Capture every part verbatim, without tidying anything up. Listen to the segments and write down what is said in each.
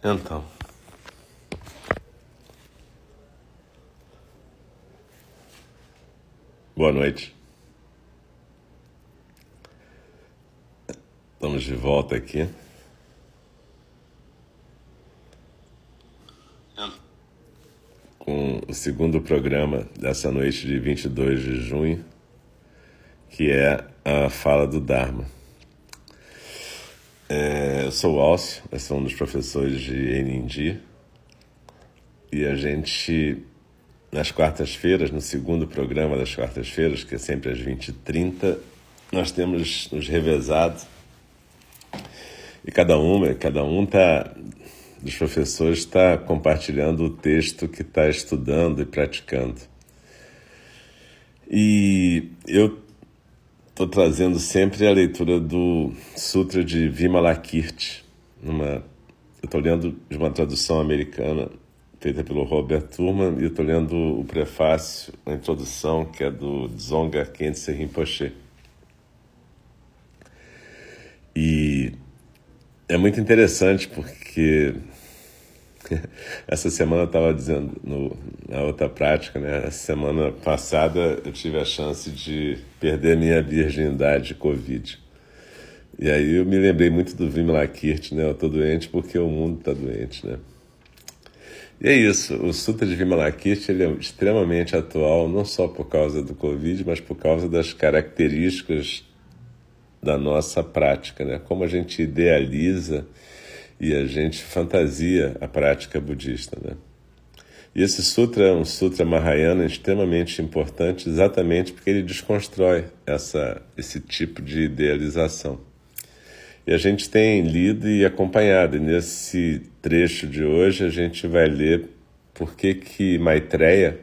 Então, boa noite. Estamos de volta aqui. Com o segundo programa dessa noite de vinte e dois de junho, que é a Fala do Dharma. É, eu sou o Alcio, eu sou um dos professores de N N D, e a gente, nas quartas-feiras, no segundo programa das quartas-feiras, que é sempre às vinte e trinta, nós temos nos revezado, e cada uma, cada um tá, dos professores está compartilhando o texto que está estudando e praticando. E eu estou trazendo sempre a leitura do Sutra de Vimalakirti. Uma... Eu estou lendo de uma tradução americana feita pelo Robert Thurman e estou lendo o prefácio, a introdução, que é do Dzongsar Khyentse Rinpoche. E é muito interessante porque essa semana eu estava dizendo, no, na outra prática, né? Essa semana passada eu tive a chance de perder minha virgindade de Covid. E aí eu me lembrei muito do Vimalakirti, né? Eu estou doente porque o mundo está doente, né? E é isso, o Sutra de Vimalakirti ele é extremamente atual, não só por causa do Covid, mas por causa das características da nossa prática, né? Como a gente idealiza e a gente fantasia a prática budista, né? E esse sutra é um sutra mahayana extremamente importante, exatamente porque ele desconstrói essa, esse tipo de idealização. E a gente tem lido e acompanhado, e nesse trecho de hoje a gente vai ler por que que Maitreya,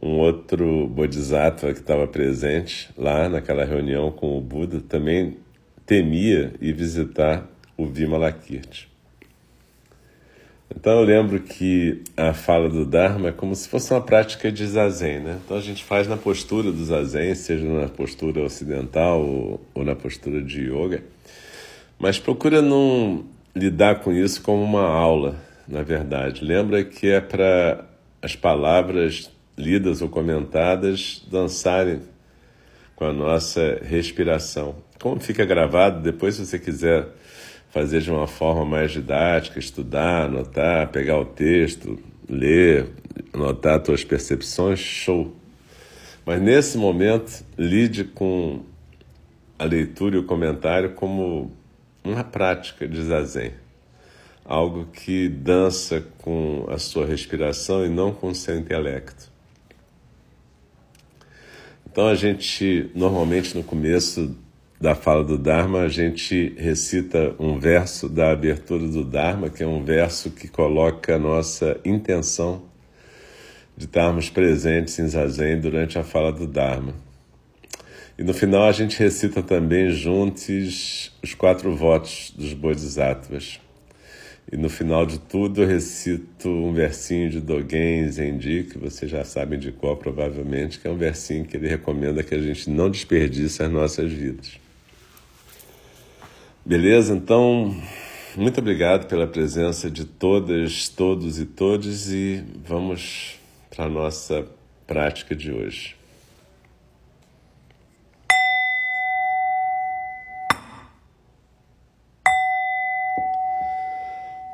um outro bodhisattva que estava presente lá naquela reunião com o Buda, também temia ir visitar o Vimalakirti. Então eu lembro que a fala do Dharma é como se fosse uma prática de Zazen, né? Então a gente faz na postura do Zazen, seja na postura ocidental ou, ou na postura de Yoga, mas procura não lidar com isso como uma aula, na verdade. Lembra que é para as palavras lidas ou comentadas dançarem com a nossa respiração. Como fica gravado, depois se você quiser fazer de uma forma mais didática, estudar, anotar, pegar o texto, ler, anotar suas percepções, show. Mas nesse momento, lide com a leitura e o comentário como uma prática de Zazen. Algo que dança com a sua respiração e não com o seu intelecto. Então a gente, normalmente no começo da fala do Dharma, a gente recita um verso da abertura do Dharma, que é um verso que coloca a nossa intenção de estarmos presentes em Zazen durante a fala do Dharma. E no final a gente recita também juntos os quatro votos dos Bodhisattvas. E no final de tudo eu recito um versinho de Dogen Zenji, que vocês já sabem de qual provavelmente, que é um versinho que ele recomenda que a gente não desperdice as nossas vidas. Beleza? Então, muito obrigado pela presença de todas, todos e todes, e vamos para a nossa prática de hoje.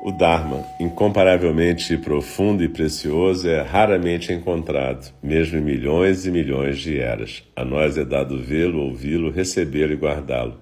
O Dharma, incomparavelmente profundo e precioso, é raramente encontrado, mesmo em milhões e milhões de eras. A nós é dado vê-lo, ouvi-lo, recebê-lo e guardá-lo.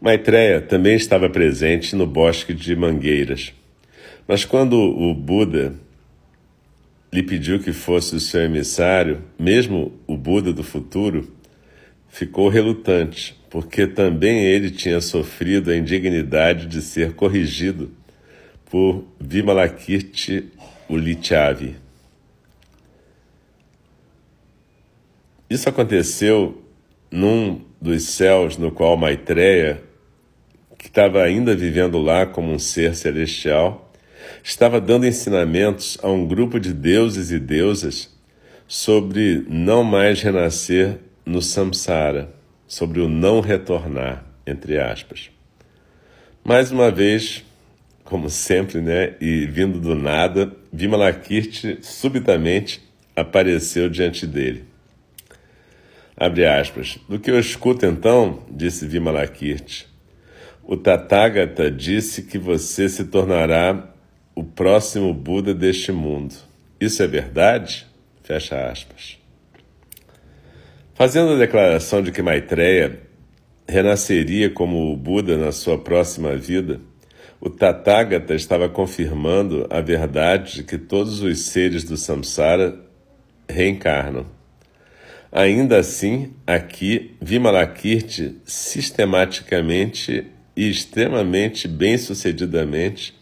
Maitreya também estava presente no bosque de mangueiras, mas quando o Buda lhe pediu que fosse o seu emissário, mesmo o Buda do futuro, ficou relutante, porque também ele tinha sofrido a indignidade de ser corrigido por Vimalakirti Ulichavi. Isso aconteceu num dos céus no qual Maitreya, que estava ainda vivendo lá como um ser celestial, estava dando ensinamentos a um grupo de deuses e deusas sobre não mais renascer no Samsara, sobre o não retornar, entre aspas. Mais uma vez, como sempre, né, e vindo do nada, Vimalakirti subitamente apareceu diante dele. Abre aspas. Do que eu escuto então, disse Vimalakirti, o Tathagata disse que você se tornará o próximo Buda deste mundo. Isso é verdade? Fecha aspas. Fazendo a declaração de que Maitreya renasceria como o Buda na sua próxima vida, o Tathagata estava confirmando a verdade de que todos os seres do Samsara reencarnam. Ainda assim, aqui, Vimalakirti sistematicamente e extremamente bem-sucedidamente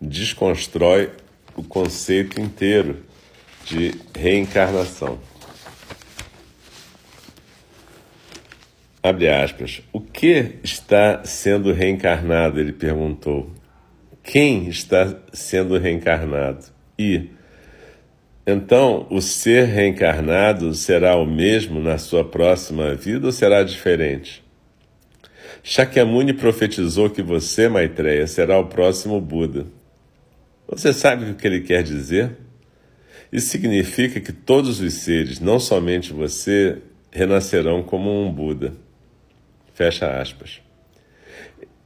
desconstrói o conceito inteiro de reencarnação. Abre aspas. O que está sendo reencarnado? Ele perguntou. Quem está sendo reencarnado? E, então, o ser reencarnado será o mesmo na sua próxima vida ou será diferente? Shakyamuni profetizou que você, Maitreya, será o próximo Buda. Você sabe o que ele quer dizer? Isso significa que todos os seres, não somente você, renascerão como um Buda. Fecha aspas.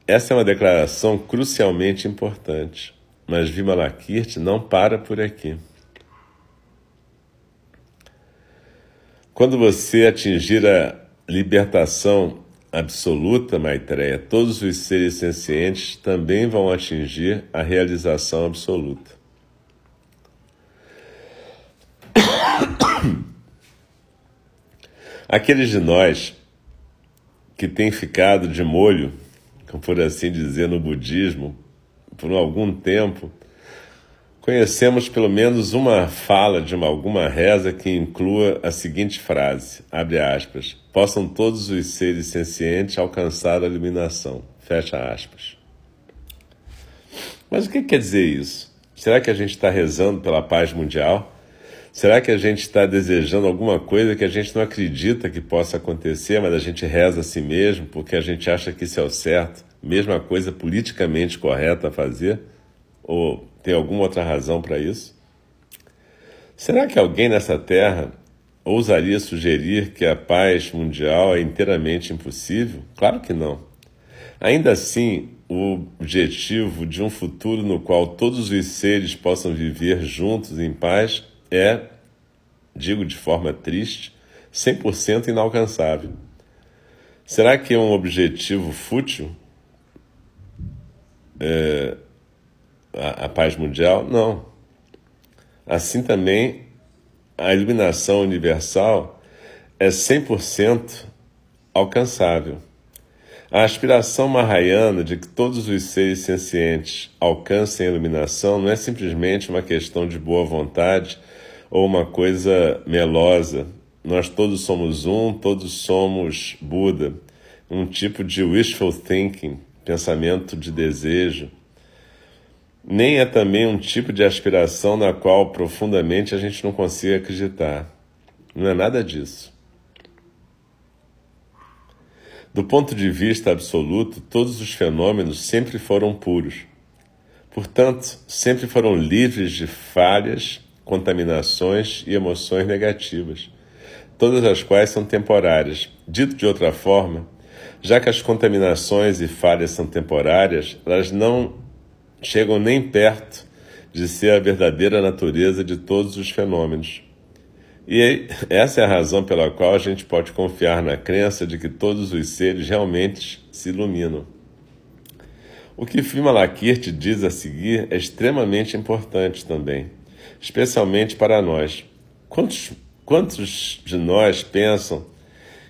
Essa é uma declaração crucialmente importante, mas Vimalakirti não para por aqui. Quando você atingir a libertação absoluta, Maitreya, todos os seres sencientes também vão atingir a realização absoluta. Aqueles de nós que tem ficado de molho, por assim dizer, no budismo, por algum tempo, conhecemos pelo menos uma fala de uma, alguma reza que inclua a seguinte frase, abre aspas, possam todos os seres sencientes alcançar a iluminação, fecha aspas. Mas o que quer dizer isso? Será que a gente está rezando pela paz mundial? Será que a gente está desejando alguma coisa que a gente não acredita que possa acontecer, mas a gente reza a si mesmo porque a gente acha que isso é o certo? Mesma coisa politicamente correta a fazer? Ou tem alguma outra razão para isso? Será que alguém nessa terra ousaria sugerir que a paz mundial é inteiramente impossível? Claro que não. Ainda assim, o objetivo de um futuro no qual todos os seres possam viver juntos em paz é, digo de forma triste, cem por cento inalcançável. Será que é um objetivo fútil? É, a, a paz mundial? Não. Assim também, a iluminação universal é cem por cento alcançável. A aspiração mahayana de que todos os seres sencientes alcancem a iluminação não é simplesmente uma questão de boa vontade ou uma coisa melosa. Nós todos somos um, todos somos Buda. Um tipo de wishful thinking, pensamento de desejo. Nem é também um tipo de aspiração na qual profundamente a gente não consiga acreditar. Não é nada disso. Do ponto de vista absoluto, todos os fenômenos sempre foram puros. Portanto, sempre foram livres de falhas, contaminações e emoções negativas, todas as quais são temporárias. Dito de outra forma, Já que as contaminações e falhas são temporárias, elas não chegam nem perto de ser a verdadeira natureza de todos os fenômenos. E essa é a razão pela qual a gente pode confiar na crença de que todos os seres realmente se iluminam. O que Vimalakirti diz a seguir é extremamente importante também, especialmente para nós. Quantos, quantos de nós pensam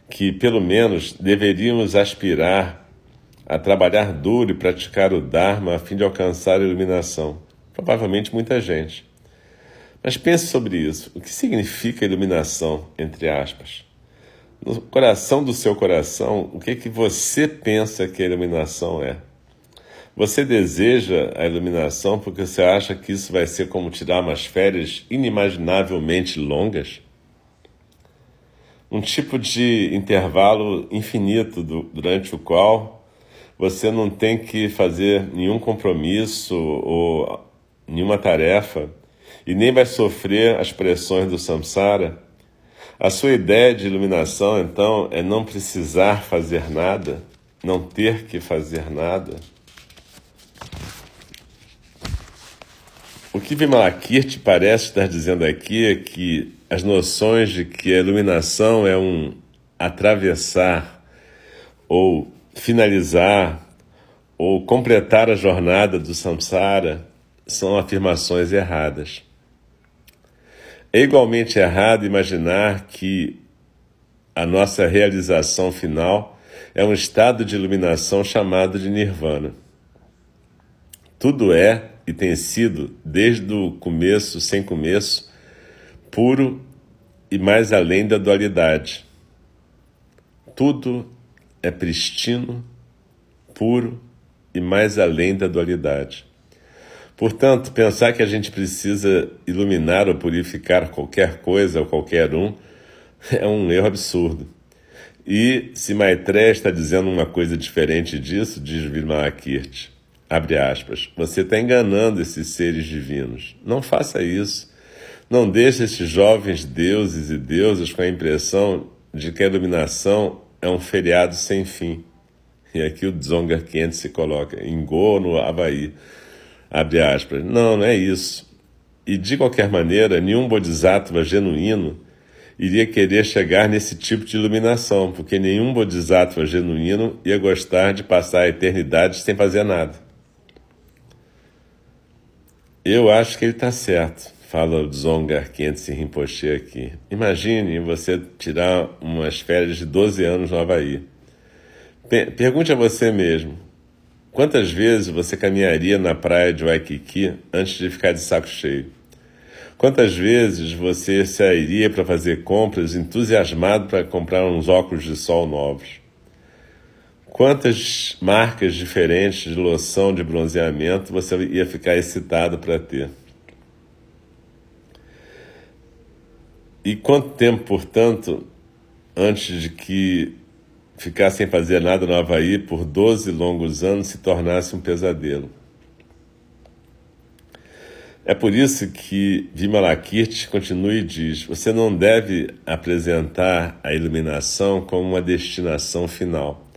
que, pelo menos, deveríamos aspirar a trabalhar duro e praticar o Dharma a fim de alcançar a iluminação? Provavelmente muita gente. Mas pense sobre isso. O que significa iluminação, entre aspas? No coração do seu coração, o que é que você pensa que a iluminação é? Você deseja a iluminação porque você acha que isso vai ser como tirar umas férias inimaginavelmente longas? Um tipo de intervalo infinito do, durante o qual você não tem que fazer nenhum compromisso ou nenhuma tarefa, e nem vai sofrer as pressões do samsara? A sua ideia de iluminação, então, é não precisar fazer nada, não ter que fazer nada? O que Vimalakirti parece estar dizendo aqui é que as noções de que a iluminação é um atravessar, ou finalizar, ou completar a jornada do samsara, são afirmações erradas. É igualmente errado imaginar que a nossa realização final é um estado de iluminação chamado de nirvana. Tudo é e tem sido, desde o começo, sem começo, puro e mais além da dualidade. Tudo é pristino, puro e mais além da dualidade. Portanto, pensar que a gente precisa iluminar ou purificar qualquer coisa ou qualquer um é um erro absurdo. E se Maitreya está dizendo uma coisa diferente disso, diz Vimalakirti, abre aspas, você está enganando esses seres divinos. Não faça isso. Não deixe esses jovens deuses e deusas com a impressão de que a iluminação é um feriado sem fim. E aqui o Dzongsar Khyentse se coloca, em Goa, no Havaí. Abre aspas, não, não é isso. E de qualquer maneira, nenhum bodhisattva genuíno iria querer chegar nesse tipo de iluminação, porque nenhum bodhisattva genuíno ia gostar de passar a eternidade sem fazer nada. Eu acho que ele está certo, fala o Dzongsar Khyentse Rinpoche aqui. Imagine você tirar umas férias de doze anos no Havaí. Pergunte a você mesmo, quantas vezes você caminharia na praia de Waikiki antes de ficar de saco cheio? Quantas vezes você sairia para fazer compras entusiasmado para comprar uns óculos de sol novos? Quantas marcas diferentes de loção de bronzeamento você ia ficar excitado para ter? E quanto tempo, portanto, antes de que ficar sem fazer nada no Havaí por doze longos anos se tornasse um pesadelo? É por isso que Vimalakirti continua e diz, você não deve apresentar a iluminação como uma destinação final.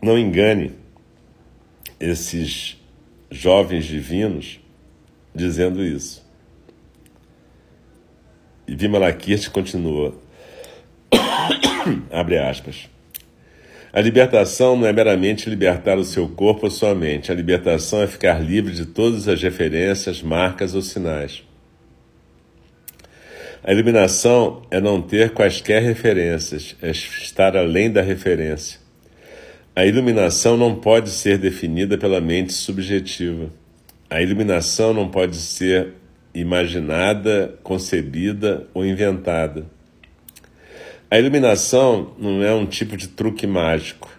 Não engane esses jovens divinos dizendo isso. E Vimalakirti continua, abre aspas, a libertação não é meramente libertar o seu corpo ou sua mente. A libertação é ficar livre de todas as referências, marcas ou sinais. A iluminação é não ter quaisquer referências, é estar além da referência. A iluminação não pode ser definida pela mente subjetiva. A iluminação não pode ser imaginada, concebida ou inventada. A iluminação não é um tipo de truque mágico.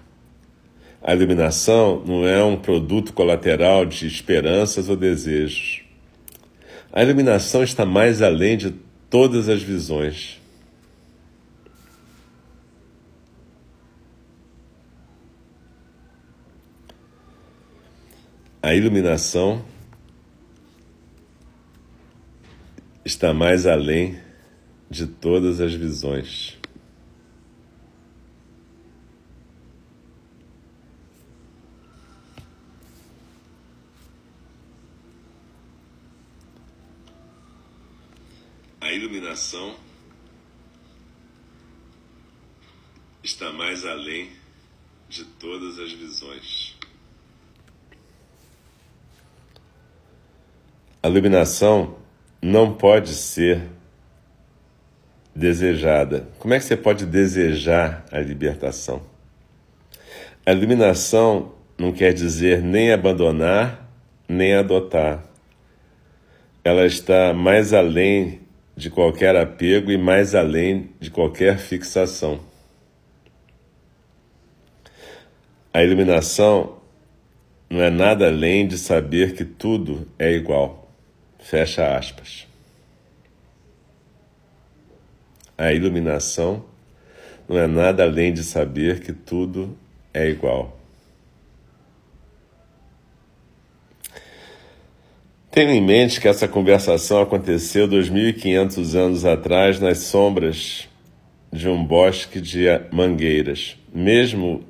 A iluminação não é um produto colateral de esperanças ou desejos. A iluminação está mais além de todas as visões. A iluminação está mais além de todas as visões. a iluminação está mais além de todas as visões. A iluminação não pode ser desejada. Como é que você pode desejar a libertação? A iluminação não quer dizer nem abandonar, nem adotar. Ela está mais além de qualquer apego e mais além de qualquer fixação. A iluminação não é nada além de saber que tudo é igual. Fecha aspas. A iluminação não é nada além de saber que tudo é igual. Tenho em mente que essa conversação aconteceu dois mil e quinhentos anos atrás nas sombras de um bosque de mangueiras. Mesmo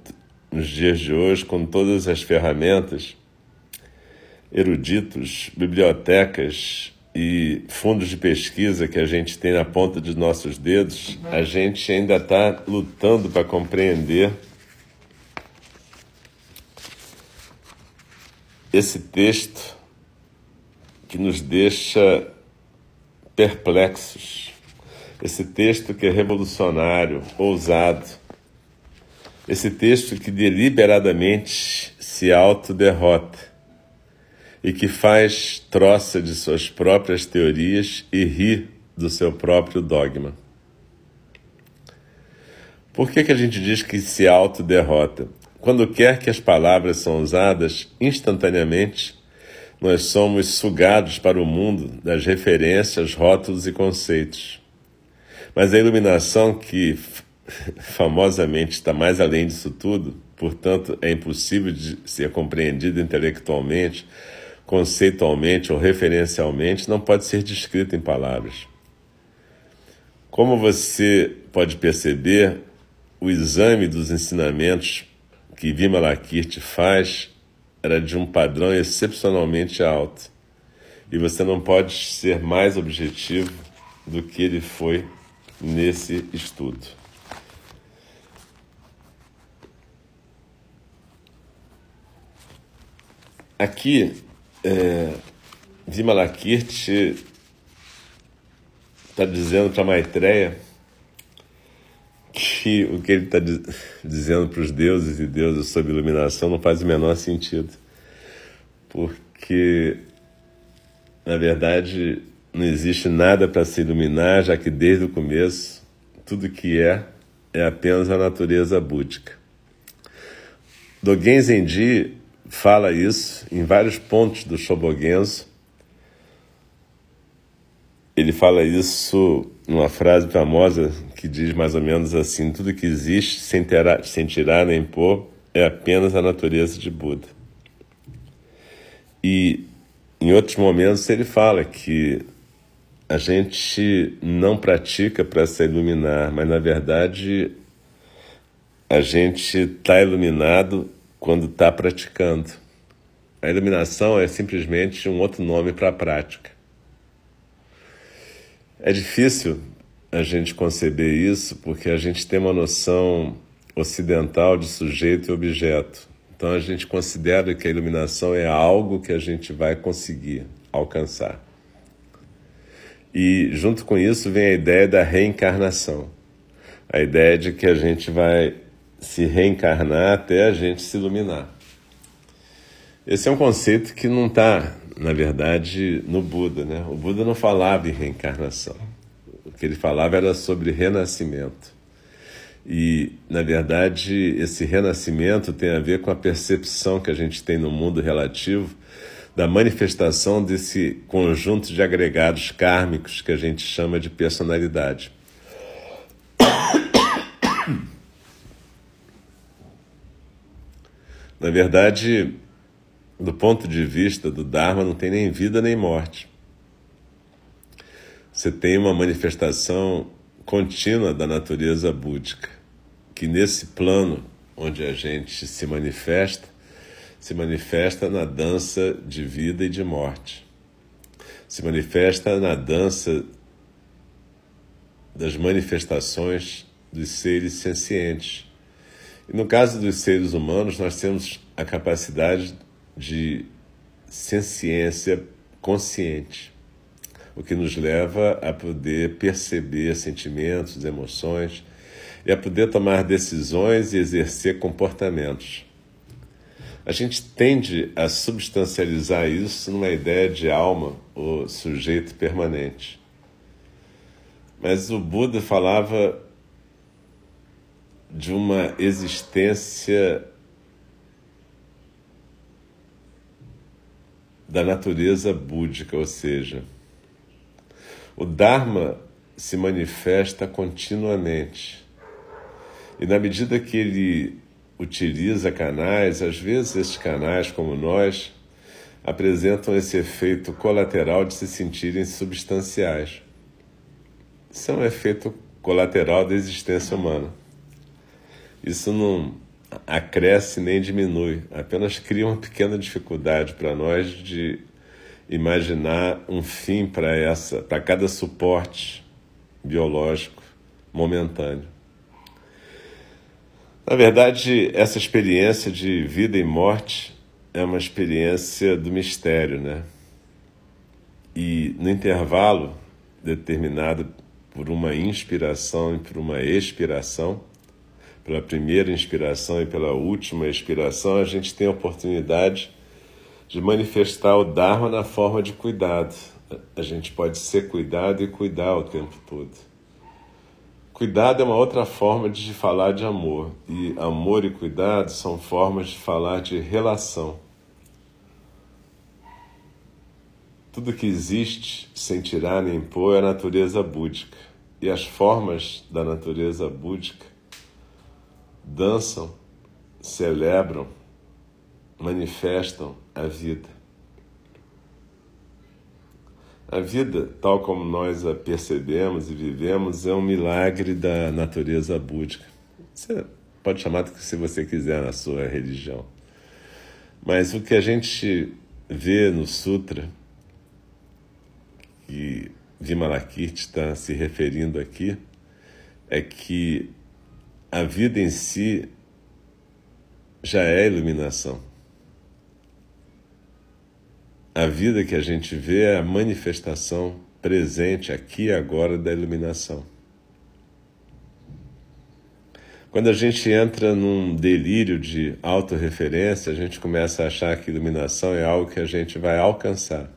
nos dias de hoje, com todas as ferramentas, eruditos, bibliotecas e fundos de pesquisa que a gente tem na ponta de nossos dedos, a gente ainda está lutando para compreender esse texto que nos deixa perplexos. Esse texto que é revolucionário, ousado. Esse texto que deliberadamente se autoderrota e que faz troça de suas próprias teorias e ri do seu próprio dogma. Por que que a gente diz que se autoderrota? Quando quer que as palavras são usadas, instantaneamente, nós somos sugados para o mundo das referências, rótulos e conceitos. Mas a iluminação, que famosamente está mais além disso tudo, portanto é impossível de ser compreendida intelectualmente, conceitualmente ou referencialmente, não pode ser descrita em palavras. Como você pode perceber, o exame dos ensinamentos que Vimalakirti faz era de um padrão excepcionalmente alto. E você não pode ser mais objetivo do que ele foi nesse estudo. Aqui, é, Vimalakirti está dizendo para Maitreya que o que ele está diz, dizendo para os deuses e deusas sob iluminação não faz o menor sentido. Porque, na verdade, não existe nada para se iluminar, já que desde o começo, tudo que é, é apenas a natureza búdica. Dogen Zenji fala isso em vários pontos do Shobogenzo. Ele fala isso numa frase famosa que diz mais ou menos assim: tudo que existe, sem, terá, sem tirar nem pôr, é apenas a natureza de Buda. E em outros momentos ele fala que a gente não pratica para se iluminar, mas na verdade a gente está iluminado quando está praticando. A iluminação é simplesmente um outro nome para a prática. É difícil a gente conceber isso porque a gente tem uma noção ocidental de sujeito e objeto. Então a gente considera que a iluminação é algo que a gente vai conseguir alcançar. E junto com isso vem a ideia da reencarnação. A ideia de que a gente vai se reencarnar até a gente se iluminar. Esse é um conceito que não está, na verdade, no Buda, né? O Buda não falava em reencarnação. O que ele falava era sobre renascimento. E, na verdade, esse renascimento tem a ver com a percepção que a gente tem no mundo relativo da manifestação desse conjunto de agregados kármicos que a gente chama de personalidade. Na verdade, do ponto de vista do Dharma, não tem nem vida nem morte. Você tem uma manifestação contínua da natureza búdica, que nesse plano onde a gente se manifesta, se manifesta na dança de vida e de morte. Se manifesta na dança das manifestações dos seres sencientes. E no caso dos seres humanos, nós temos a capacidade de senciência consciente, o que nos leva a poder perceber sentimentos, emoções, e a poder tomar decisões e exercer comportamentos. A gente tende a substancializar isso numa ideia de alma ou sujeito permanente. Mas o Buda falava de uma existência da natureza búdica, ou seja, o Dharma se manifesta continuamente. E na medida que ele utiliza canais, às vezes esses canais, como nós, apresentam esse efeito colateral de se sentirem substanciais. Isso é um efeito colateral da existência humana. Isso não acresce nem diminui, apenas cria uma pequena dificuldade para nós de imaginar um fim para essa, para cada suporte biológico momentâneo. Na verdade, essa experiência de vida e morte é uma experiência do mistério, né? E no intervalo determinado por uma inspiração e por uma expiração, pela primeira inspiração e pela última expiração, a gente tem a oportunidade de manifestar o Dharma na forma de cuidado. A gente pode ser cuidado e cuidar o tempo todo. Cuidado é uma outra forma de falar de amor. E amor e cuidado são formas de falar de relação. Tudo que existe, sem tirar nem pôr, é a natureza búdica. E as formas da natureza búdica dançam, celebram, manifestam a vida. A vida, tal como nós a percebemos e vivemos, é um milagre da natureza búdica. Você pode chamar do que você quiser na sua religião. Mas o que a gente vê no Sutra, que Vimalakirti está se referindo aqui, é que a vida em si já é iluminação. A vida que a gente vê é a manifestação presente aqui e agora da iluminação. Quando a gente entra num delírio de autorreferência, a gente começa a achar que iluminação é algo que a gente vai alcançar,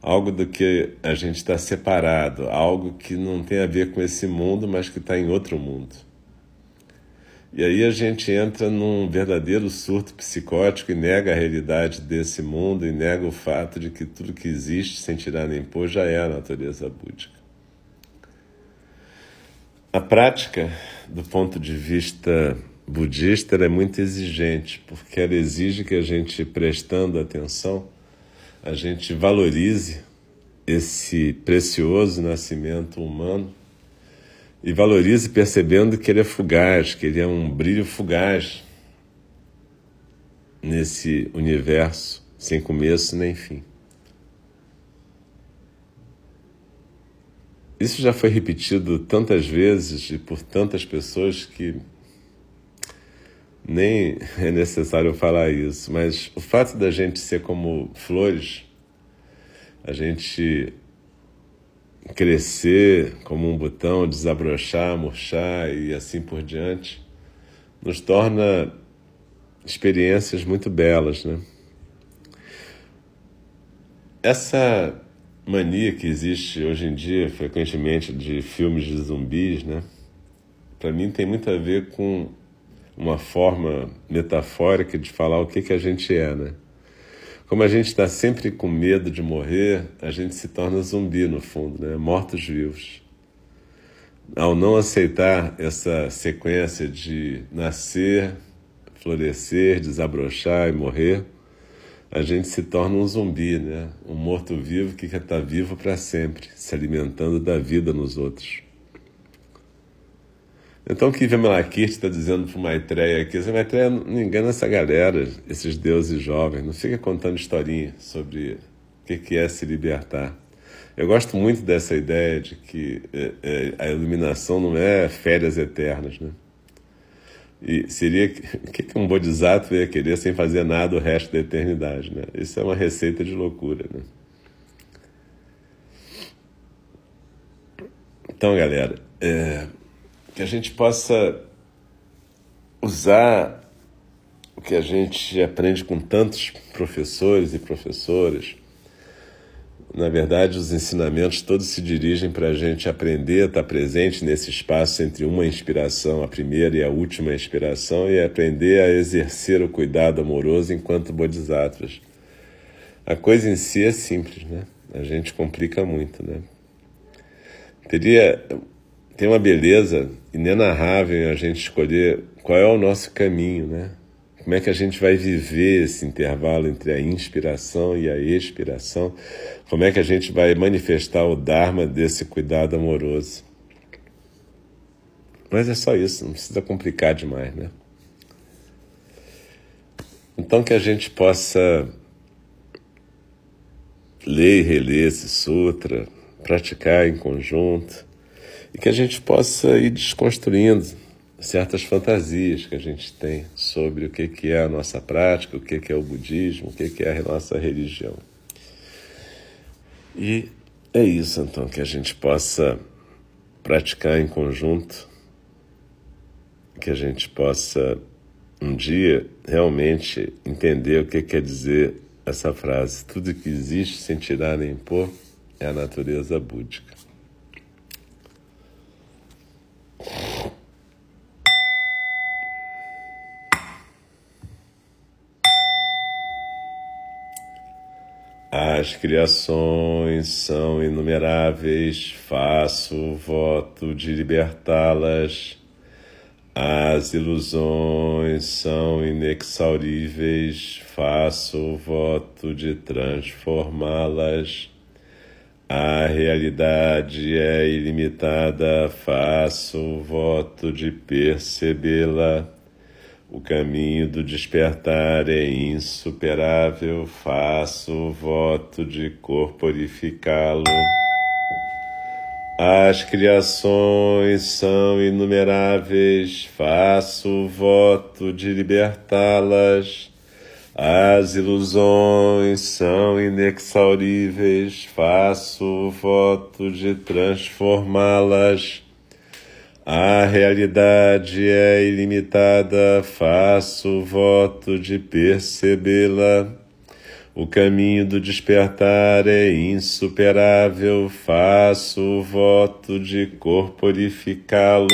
algo do que a gente está separado, algo que não tem a ver com esse mundo, mas que está em outro mundo. E aí a gente entra num verdadeiro surto psicótico e nega a realidade desse mundo e nega o fato de que tudo que existe, sem tirar nem pôr, já é a natureza búdica. A prática, do ponto de vista budista, ela é muito exigente, porque ela exige que a gente, prestando atenção, a gente valorize esse precioso nascimento humano e valorize percebendo que ele é fugaz, que ele é um brilho fugaz nesse universo, sem começo nem fim. Isso já foi repetido tantas vezes e por tantas pessoas que nem é necessário falar isso, mas o fato da gente ser como flores, a gente crescer como um botão, desabrochar, murchar e assim por diante, nos torna experiências muito belas, né? Essa mania que existe hoje em dia, frequentemente, de filmes de zumbis, né? Para mim tem muito a ver com uma forma metafórica de falar o que, que a gente é, né? Como a gente está sempre com medo de morrer, a gente se torna zumbi, no fundo, né? Mortos-vivos. Ao não aceitar essa sequência de nascer, florescer, desabrochar e morrer, a gente se torna um zumbi, né? Um morto-vivo que quer estar vivo para sempre, se alimentando da vida nos outros. Então o que Vimalakirti está dizendo para o Maitreya aqui, essa Maitreya não engana essa galera, esses deuses jovens, não fica contando historinha sobre o que é se libertar. Eu gosto muito dessa ideia de que a iluminação não é férias eternas, né? E seria... O que um bodhisattva ia querer sem fazer nada o resto da eternidade, né? Isso é uma receita de loucura, né? Então, galera, é, que a gente possa usar o que a gente aprende com tantos professores e professoras. Na verdade, os ensinamentos todos se dirigem para a gente aprender, estar presente nesse espaço entre uma inspiração, a primeira e a última inspiração, e aprender a exercer o cuidado amoroso enquanto bodhisattvas. A coisa em si é simples, né? A gente complica muito, né? Teria, tem uma beleza inenarrável a gente escolher qual é o nosso caminho, né? Como é que a gente vai viver esse intervalo entre a inspiração e a expiração? Como é que a gente vai manifestar o Dharma desse cuidado amoroso? Mas é só isso, não precisa complicar demais, né? Então que a gente possa ler e reler esse sutra, praticar em conjunto, e que a gente possa ir desconstruindo certas fantasias que a gente tem sobre o que é a nossa prática, o que é o budismo, o que é a nossa religião. E é isso, então, que a gente possa praticar em conjunto, que a gente possa um dia realmente entender o que quer dizer essa frase: tudo que existe sem tirar nem pôr é a natureza búdica. As criações são inumeráveis, faço o voto de libertá-las. As ilusões são inexauríveis, faço o voto de transformá-las. A realidade é ilimitada, faço o voto de percebê-la. O caminho do despertar é insuperável, faço o voto de corporificá-lo. As criações são inumeráveis, faço o voto de libertá-las. As ilusões são inexauríveis, faço o voto de transformá-las. A realidade é ilimitada, faço o voto de percebê-la. O caminho do despertar é insuperável, faço o voto de corporificá-lo.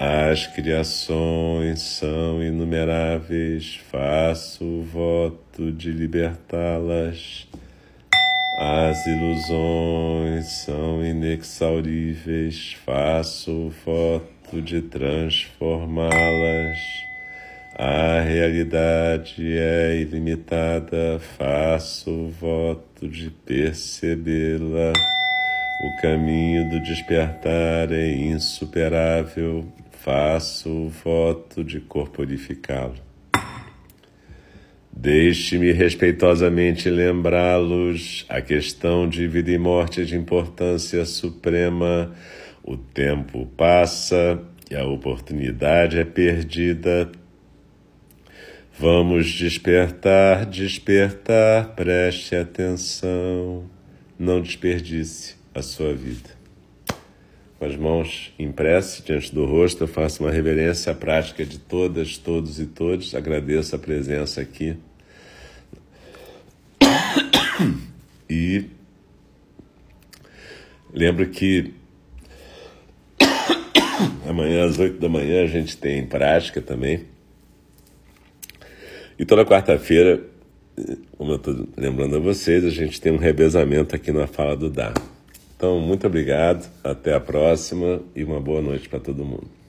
As criações são inumeráveis, faço o voto de libertá-las. As ilusões são inexauríveis, faço o voto de transformá-las. A realidade é ilimitada, faço o voto de percebê-la. O caminho do despertar é insuperável, faço o voto de corporificá-lo. Deixe-me respeitosamente lembrá-los, a questão de vida e morte é de importância suprema. O tempo passa e a oportunidade é perdida. Vamos despertar, despertar, preste atenção. Não desperdice a sua vida. Com as mãos em prece diante do rosto, eu faço uma reverência à prática de todas, todos e todos. Agradeço a presença aqui. E lembro que amanhã às oito da manhã a gente tem prática também. E toda quarta-feira, como eu estou lembrando a vocês, a gente tem um revezamento aqui na Fala do Dharma. Então, muito obrigado, até a próxima e uma boa noite para todo mundo.